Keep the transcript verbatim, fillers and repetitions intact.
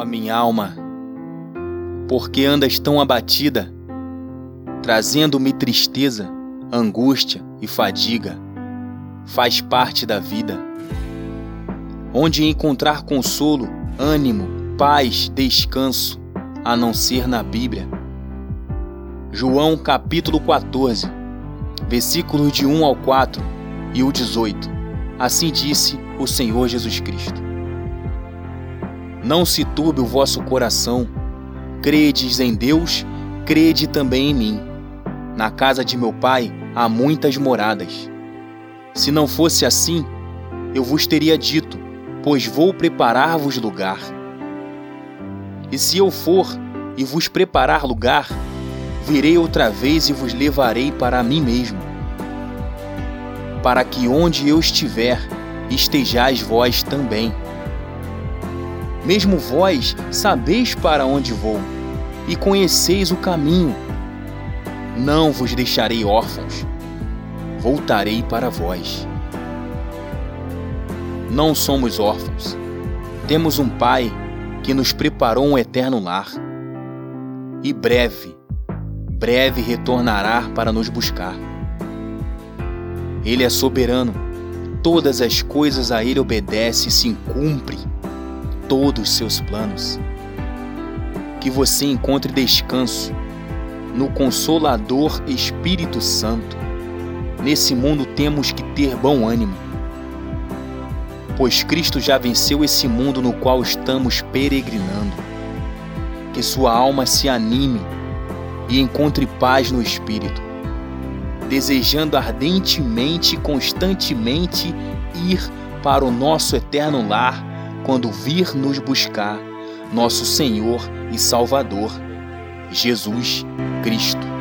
Ó minha alma, por que andas tão abatida, trazendo-me tristeza, angústia e fadiga? Faz parte da vida. Onde encontrar consolo, ânimo, paz, descanso, a não ser na Bíblia? João capítulo quatorze, versículos de um ao quatro e o dezoito. Assim disse o Senhor Jesus Cristo: Não se turbe o vosso coração, credes em Deus, crede também em mim. Na casa de meu Pai há muitas moradas. Se não fosse assim, eu vos teria dito, pois vou preparar-vos lugar. E se eu for e vos preparar lugar, virei outra vez e vos levarei para mim mesmo, para que onde eu estiver, estejais vós também. Mesmo vós sabeis para onde vou, e conheceis o caminho. Não vos deixarei órfãos. Voltarei para vós. Não somos órfãos. Temos um Pai que nos preparou um eterno lar. E breve, breve retornará para nos buscar. Ele é soberano. Todas as coisas a Ele obedecem e se cumpre todos os seus planos. Que você encontre descanso no Consolador Espírito Santo. Nesse mundo temos que ter bom ânimo, pois Cristo já venceu esse mundo no qual estamos peregrinando. Que sua alma se anime e encontre paz no Espírito, desejando ardentemente e constantemente ir para o nosso eterno lar quando vir nos buscar nosso Senhor e Salvador, Jesus Cristo.